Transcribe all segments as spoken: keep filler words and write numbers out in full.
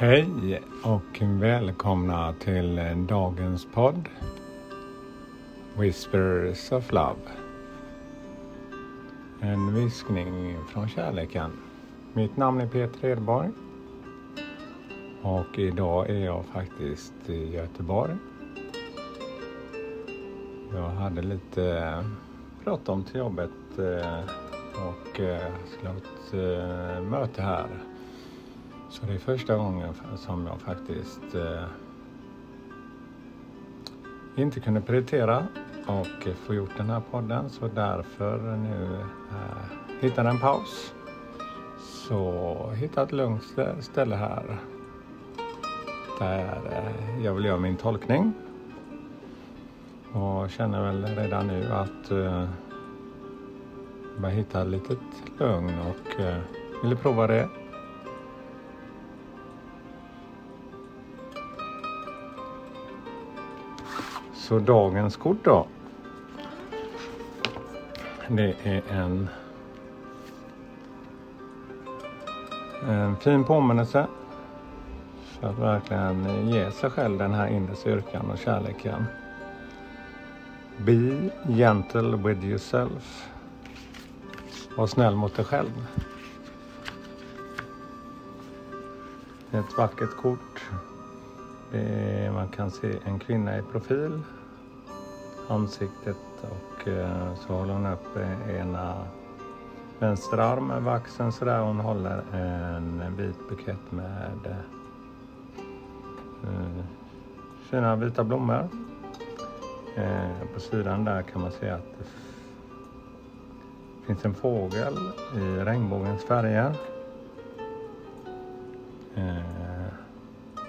Hej och välkomna till dagens podd Whispers of Love. En viskning från kärleken. Mitt namn är Peter Edborg och idag är jag faktiskt i Göteborg. Jag hade lite bråttom till jobbet och skulle ha ett möte här. Så det är första gången som jag faktiskt eh, inte kunde prioritera och få gjort den här podden. Så därför nu eh, hittade en paus. Så hittade ett lugnt ställe här där eh, jag vill göra min tolkning. Och känner väl redan nu att eh, jag hittade ett litet lugn och eh, ville prova det. Så dagens kort då, det är en, en fin påminnelse för att verkligen ge sig själv den här inre styrkan och kärleken. Be gentle with yourself. Var snäll mot dig själv. Ett vackert kort. Är, man kan se en kvinna i profil, ansiktet, och eh, så håller hon upp ena vänstra arm över axeln sådär. Hon håller en, en vit bukett med eh, fina vita blommor. Eh, på sidan där kan man se att det f- finns en fågel i regnbågens färger. Eh,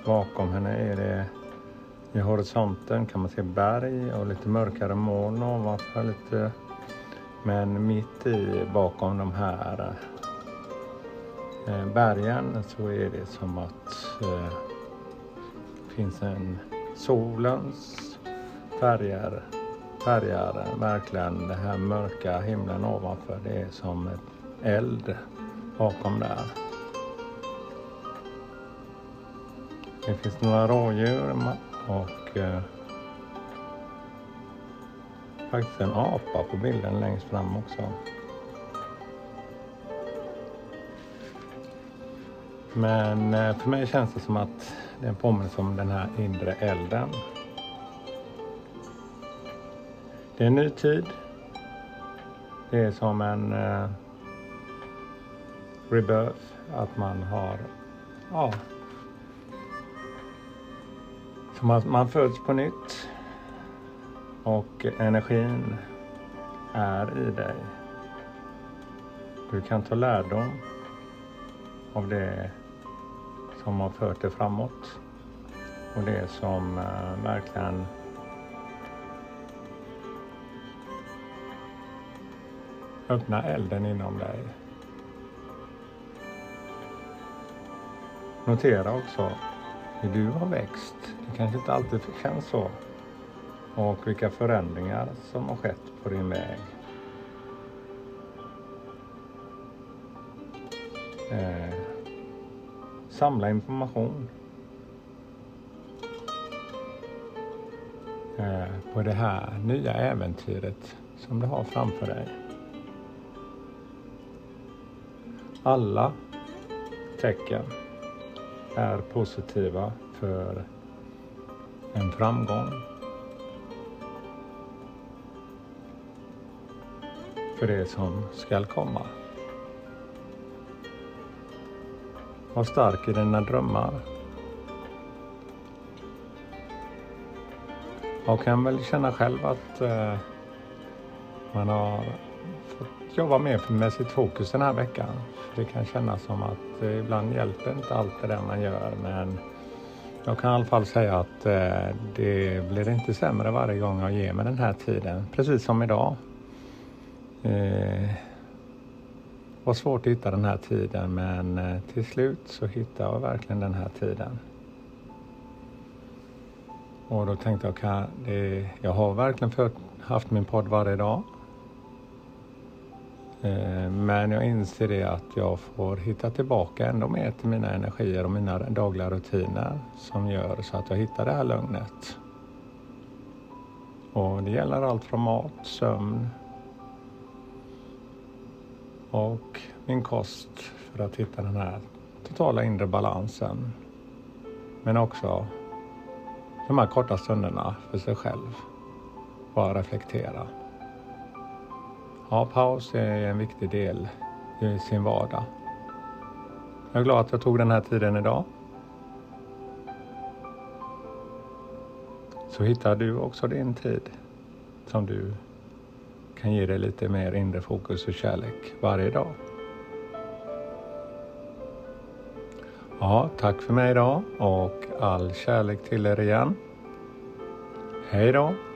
Bakom henne är det, i horisonten kan man se berg och lite mörkare moln ovanför lite. Men mitt i, bakom de här eh, bergen, så är det som att eh, finns en solens färger, färger, verkligen det här mörka himlen ovanför. Det är som ett eld bakom där. Det finns några rådjur och eh, faktiskt en apa på bilden längst fram också. Men eh, för mig känns det som att den påminner om den här inre elden. Det är en ny tid. Det är som en eh, rebirth, att man har... ja. Man, man föds på nytt och energin är i dig. Du kan ta lärdom av det som har fört dig framåt och det som eh, verkligen öppnar elden inom dig. Notera också hur du har växt. Det kanske inte alltid känns så. Och vilka förändringar som har skett på din väg. Eh, samla information. Eh, på det här nya äventyret som du har framför dig. Alla tecken är positiva för en framgång. För det som ska komma. Var stark i dina drömmar. Jag kan väl känna själv att eh, man har fått jobba mer med sitt fokus den här veckan. Det kan kännas som att eh, ibland hjälper inte allt det där man gör, men jag kan i alla fall säga att eh, det blir inte sämre varje gång jag ger mig den här tiden. Precis som idag. Eh, var svårt att hitta den här tiden, men eh, till slut så hittade jag verkligen den här tiden. Och då tänkte jag, kan, eh, jag har verkligen för, haft min podd varje dag. Men jag inser det att jag får hitta tillbaka ändå mer till mina energier och mina dagliga rutiner som gör så att jag hittar det här lugnet. Och det gäller allt från mat, sömn och min kost för att hitta den här totala inre balansen. Men också de här korta stunderna för sig själv. Bara reflektera. Ja, paus är en viktig del i sin vardag. Jag är glad att jag tog den här tiden idag. Så hittar du också din tid som du kan ge dig lite mer inre fokus och kärlek varje dag. Ja, tack för mig idag och all kärlek till er igen. Hej då!